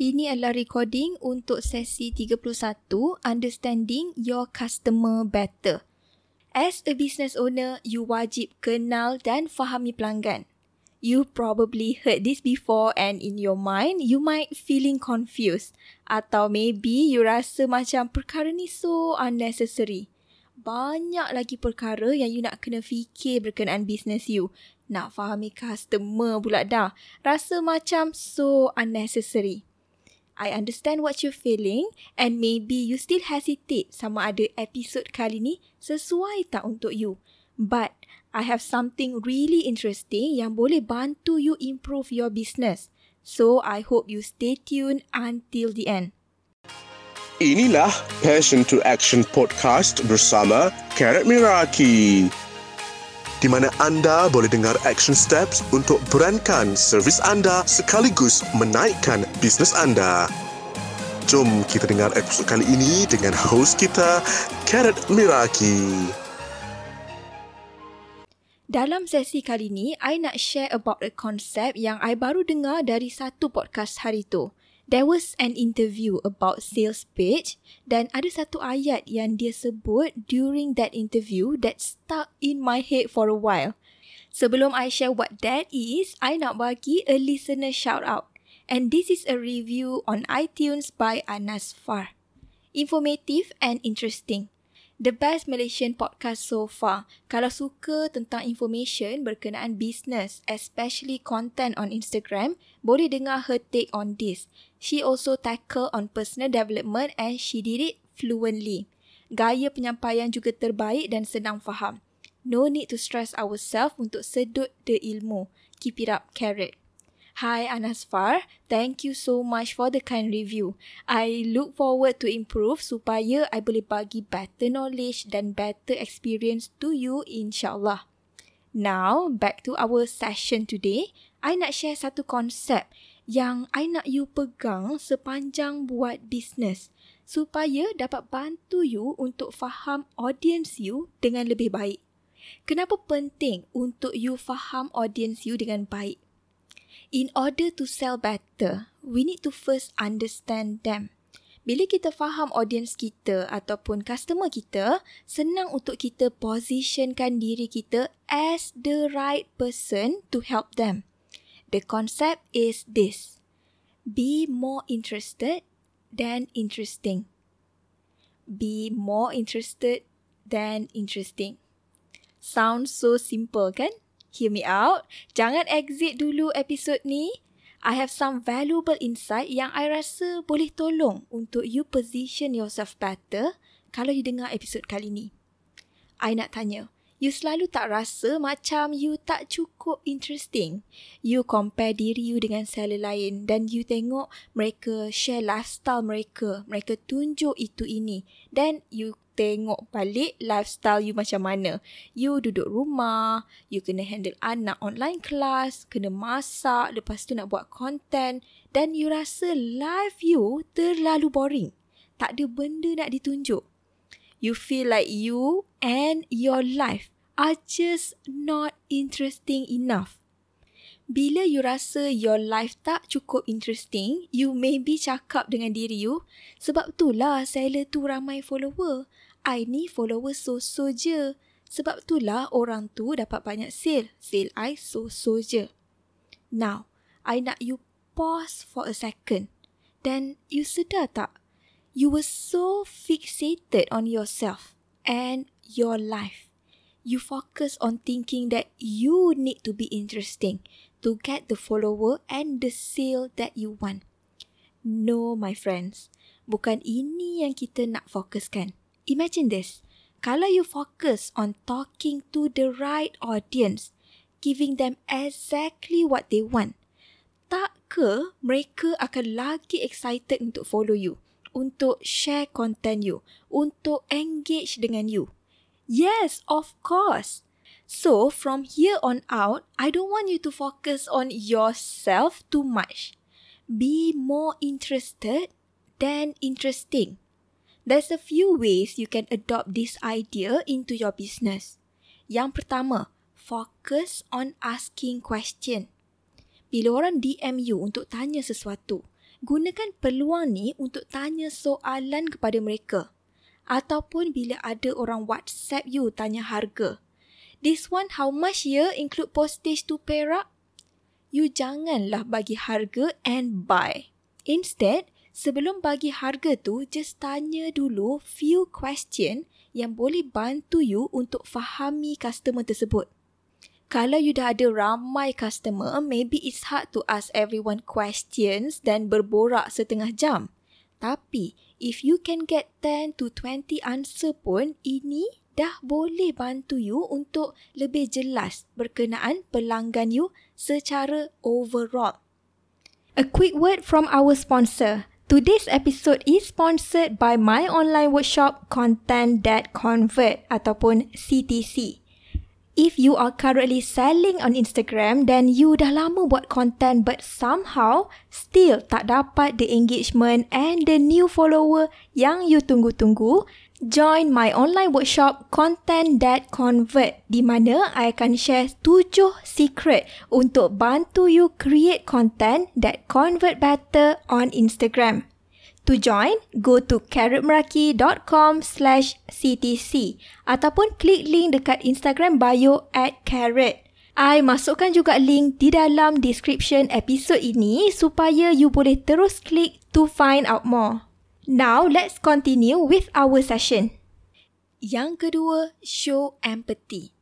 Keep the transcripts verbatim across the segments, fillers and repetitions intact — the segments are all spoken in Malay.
Ini adalah recording untuk sesi tiga puluh satu, Understanding Your Customer Better. As a business owner, you wajib kenal dan fahami pelanggan. You probably heard this before and in your mind, you might feeling confused. Atau maybe you rasa macam perkara ni so unnecessary. Banyak lagi perkara yang you nak kena fikir berkenaan business you. Nak fahami customer pula dah. Rasa macam so unnecessary. I understand what you're feeling and maybe you still hesitate sama ada episod kali ni sesuai tak untuk you. But I have something really interesting yang boleh bantu you improve your business. So, I hope you stay tuned until the end. Inilah Passion to Action Podcast bersama Carrot Meraki, di mana anda boleh dengar action steps untuk berankan servis anda sekaligus menaikkan bisnes anda. Jom kita dengar episod kali ini dengan host kita, Carrot Meraki. Dalam sesi kali ni, I nak share about a concept yang I baru dengar dari satu podcast hari tu. There was an interview about sales pitch dan ada satu ayat yang dia sebut during that interview that stuck in my head for a while. Sebelum I share what that is, I nak bagi a listener shout out. And this is a review on iTunes by Anas Far. Informative and interesting. The best Malaysian podcast so far. Kalau suka tentang information berkenaan business, especially content on Instagram, boleh dengar her take on this. She also tackle on personal development and she did it fluently. Gaya penyampaian juga terbaik dan senang faham. No need to stress ourselves untuk sedut the ilmu. Keep it up, Carrot. Hi Anas Far, thank you so much for the kind review. I look forward to improve supaya I boleh bagi better knowledge dan better experience to you insyaAllah. Now, back to our session today. I nak share satu konsep yang I nak you pegang sepanjang buat business supaya dapat bantu you untuk faham audience you dengan lebih baik. Kenapa penting untuk you faham audience you dengan baik? In order to sell better, we need to first understand them. Bila kita faham audience kita ataupun customer kita, senang untuk kita positionkan diri kita as the right person to help them. The concept is this. Be more interested than interesting. Be more interested than interesting. Sounds so simple, kan? Hear me out. Jangan exit dulu episod ni. I have some valuable insight yang I rasa boleh tolong untuk you position yourself better kalau you dengar episod kali ni. I nak tanya, you selalu tak rasa macam you tak cukup interesting? You compare diri you dengan seller lain dan you tengok mereka share lifestyle mereka. Mereka tunjuk itu ini. Then you tengok balik lifestyle you macam mana. You duduk rumah, you kena handle anak online class, kena masak, lepas tu nak buat content. Dan you rasa life you terlalu boring. Tak ada benda nak ditunjuk. You feel like you and your life are just not interesting enough. Bila you rasa your life tak cukup interesting, you maybe cakap dengan diri you, sebab itulah seller tu ramai follower. I ni follower so-so je. Sebab itulah orang tu dapat banyak sale. Sale I so-so je. Now, I nak you pause for a second. Then, you sedar tak? You were so fixated on yourself and your life. You focus on thinking that you need to be interesting to get the follower and the sale that you want. No, my friends. Bukan ini yang kita nak fokuskan. Imagine this, kalau you focus on talking to the right audience, giving them exactly what they want, tak ke mereka akan lagi excited untuk follow you, untuk share content you, untuk engage dengan you? Yes, of course. So, from here on out, I don't want you to focus on yourself too much. Be more interested than interesting. There's a few ways you can adopt this idea into your business. Yang pertama, focus on asking question. Bila orang D M you untuk tanya sesuatu, Gunakan peluang ni untuk tanya soalan kepada mereka. Ataupun bila ada orang WhatsApp you tanya harga. This one how much ya include postage to Perak? You janganlah bagi harga and buy. Instead, sebelum bagi harga tu, just tanya dulu few question yang boleh bantu you untuk fahami customer tersebut. Kalau you dah ada ramai customer, maybe it's hard to ask everyone questions dan berborak setengah jam. Tapi, if you can get ten to twenty answer pun, ini dah boleh bantu you untuk lebih jelas berkenaan pelanggan you secara overall. A quick word from our sponsor. Today's episode is sponsored by my online workshop, Content That Convert ataupun C T C. If you are currently selling on Instagram, then you dah lama buat content but somehow still tak dapat the engagement and the new follower yang you tunggu-tunggu, join my online workshop Content That Convert di mana I akan share seven secret untuk bantu you create content that convert better on Instagram. To join, go to carrot meraki dot com slash c t c ataupun klik link dekat Instagram bio at carrot. I masukkan juga link di dalam description episode ini supaya you boleh terus klik to find out more. Now, let's continue with our session. Yang kedua, show empathy.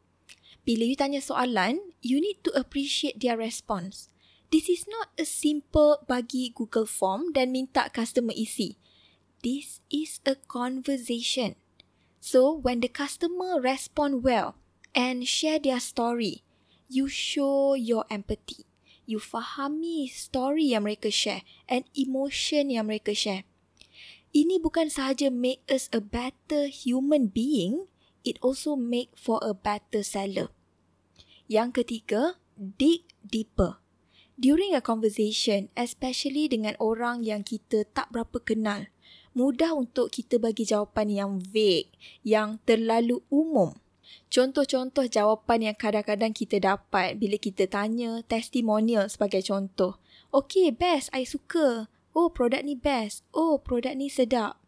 Bila you tanya soalan, you need to appreciate their response. This is not a simple bagi Google Form dan minta customer isi. This is a conversation. So, when the customer respond well and share their story, you show your empathy. You fahami story yang mereka share and emotion yang mereka share. Ini bukan sahaja make us a better human being, it also make for a better seller. Yang ketiga, dig deeper. During a conversation, especially dengan orang yang kita tak berapa kenal, mudah untuk kita bagi jawapan yang vague, yang terlalu umum. Contoh-contoh jawapan yang kadang-kadang kita dapat bila kita tanya testimonial sebagai contoh. Okay, best, I suka. Oh, produk ni best. Oh, produk ni sedap.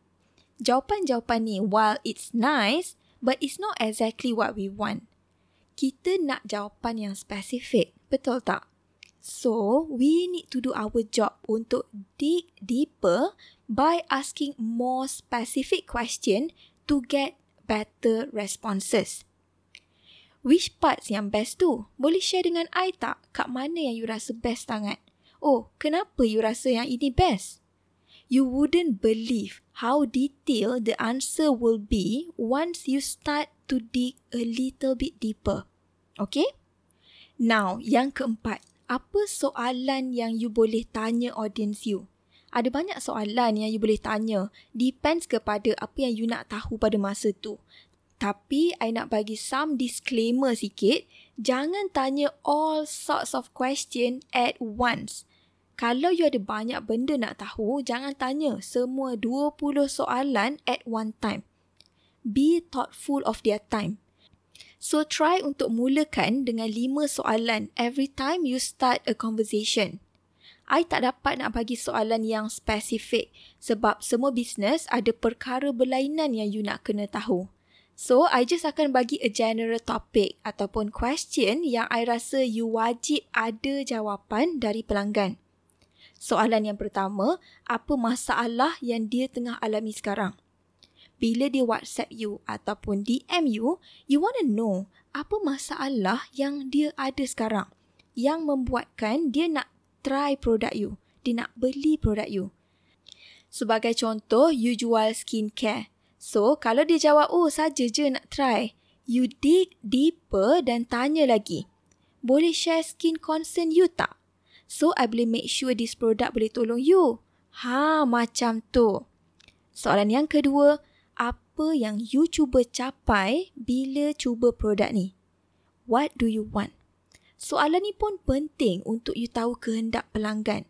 Jawapan-jawapan ni, while it's nice, but it's not exactly what we want. Kita nak jawapan yang spesifik, betul tak? So, we need to do our job untuk dig deeper by asking more specific question to get better responses. Which parts yang best tu? Boleh share dengan I tak? Kat mana yang you rasa best sangat? Oh, kenapa you rasa yang ini best? You wouldn't believe how detailed the answer will be once you start to dig a little bit deeper. Okay? Now, yang keempat. Apa soalan yang you boleh tanya audience you? Ada banyak soalan yang you boleh tanya. Depends kepada apa yang you nak tahu pada masa tu. Tapi, I nak bagi some disclaimer sikit. Jangan tanya all sorts of question at once. Kalau you ada banyak benda nak tahu, jangan tanya semua twenty soalan at one time. Be thoughtful of their time. So, try untuk mulakan dengan five soalan every time you start a conversation. I tak dapat nak bagi soalan yang spesifik sebab semua bisnes ada perkara berlainan yang you nak kena tahu. So, I just akan bagi a general topic ataupun question yang I rasa you wajib ada jawapan dari pelanggan. Soalan yang pertama, apa masalah yang dia tengah alami sekarang? Bila dia WhatsApp you ataupun D M you, you want to know apa masalah yang dia ada sekarang yang membuatkan dia nak try produk you, dia nak beli produk you. Sebagai contoh, you jual skincare. So, kalau dia jawab, oh saja je nak try, you dig deeper dan tanya lagi, boleh share skin concern you tak? So, I boleh make sure this product boleh tolong you. Ha, macam tu. Soalan yang kedua, apa yang you cuba capai bila cuba produk ni? What do you want? Soalan ni pun penting untuk you tahu kehendak pelanggan.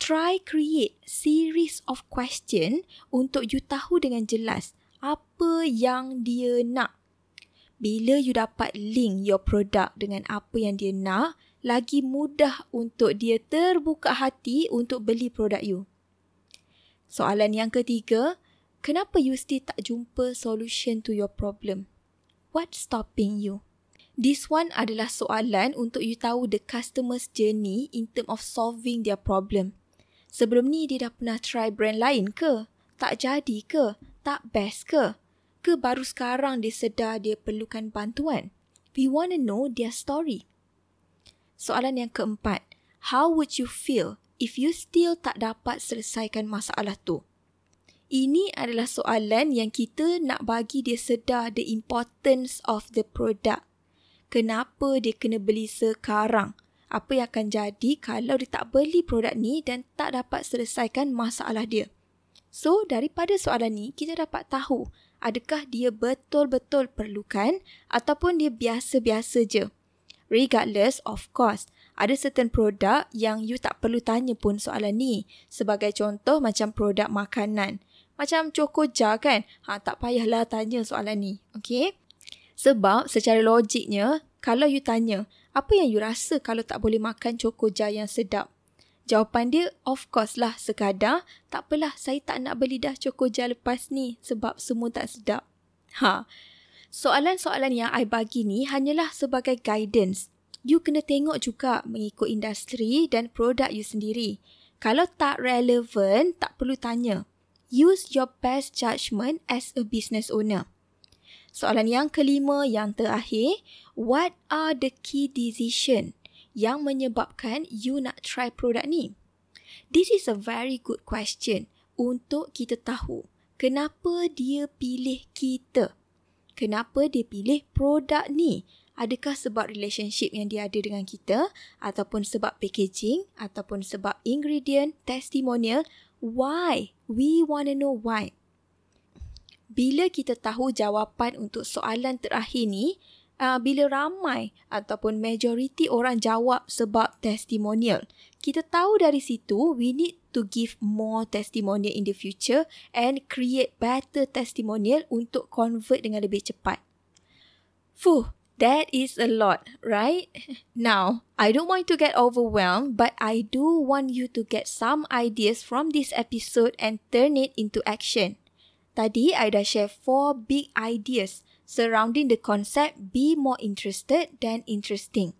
Try create series of question untuk you tahu dengan jelas apa yang dia nak. Bila you dapat link your product dengan apa yang dia nak, lagi mudah untuk dia terbuka hati untuk beli produk you. Soalan yang ketiga, kenapa you still tak jumpa solution to your problem? What's stopping you? This one adalah soalan untuk you tahu the customer's journey in term of solving their problem. Sebelum ni dia dah pernah try brand lain ke? Tak jadi ke? Tak best ke? Ke baru sekarang dia sedar dia perlukan bantuan? We want to know their story. Soalan yang keempat, how would you feel if you still tak dapat selesaikan masalah tu? Ini adalah soalan yang kita nak bagi dia sedar the importance of the product. Kenapa dia kena beli sekarang? Apa yang akan jadi kalau dia tak beli produk ni dan tak dapat selesaikan masalah dia? So, daripada soalan ni, kita dapat tahu adakah dia betul-betul perlukan ataupun dia biasa-biasa je. Regardless, of course, ada certain produk yang you tak perlu tanya pun soalan ni. Sebagai contoh macam produk makanan. Macam Cokoja kan? Ha, tak payahlah tanya soalan ni. Okay? Sebab secara logiknya, kalau you tanya, apa yang you rasa kalau tak boleh makan Cokoja yang sedap? Jawapan dia, of course lah sekadar, tak apalah saya tak nak beli dah Cokoja lepas ni sebab semua tak sedap. Ha. Soalan-soalan yang I bagi ni hanyalah sebagai guidance. You kena tengok juga mengikut industri dan produk you sendiri. Kalau tak relevan, tak perlu tanya. Use your best judgement as a business owner. Soalan yang kelima, yang terakhir, what are the key decision yang menyebabkan you nak try produk ni? This is a very good question untuk kita tahu kenapa dia pilih kita. Kenapa dia pilih produk ni? Adakah sebab relationship yang dia ada dengan kita, ataupun sebab packaging, ataupun sebab ingredient, testimonial? Why? We want to know why. Bila kita tahu jawapan untuk soalan terakhir ni, uh, bila ramai ataupun majoriti orang jawab sebab testimonial, kita tahu dari situ we need to give more testimonial in the future and create better testimonial untuk convert dengan lebih cepat. Fuh. That is a lot, right? Now, I don't want you to get overwhelmed, but I do want you to get some ideas from this episode and turn it into action. Tadi, I dah share four big ideas surrounding the concept be more interested than interesting.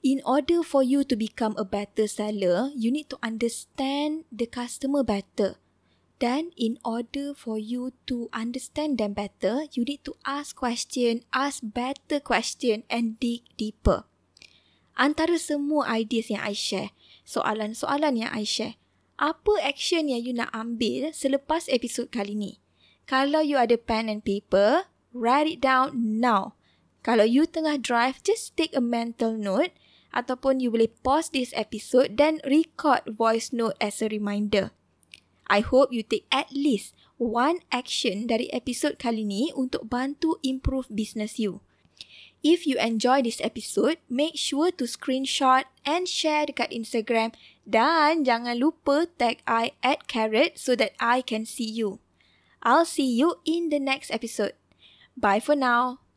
In order for you to become a better seller, you need to understand the customer better. Then, in order for you to understand them better, you need to ask question, ask better question and dig deeper. Antara semua ideas yang I share, soalan-soalan yang I share, apa action yang you nak ambil selepas episod kali ni? Kalau you ada pen and paper, write it down now. Kalau you tengah drive, just take a mental note ataupun you boleh pause this episode then record voice note as a reminder. I hope you take at least one action dari episod kali ni untuk bantu improve business you. If you enjoy this episode, make sure to screenshot and share dekat Instagram dan jangan lupa tag I at Carrot so that I can see you. I'll see you in the next episode. Bye for now.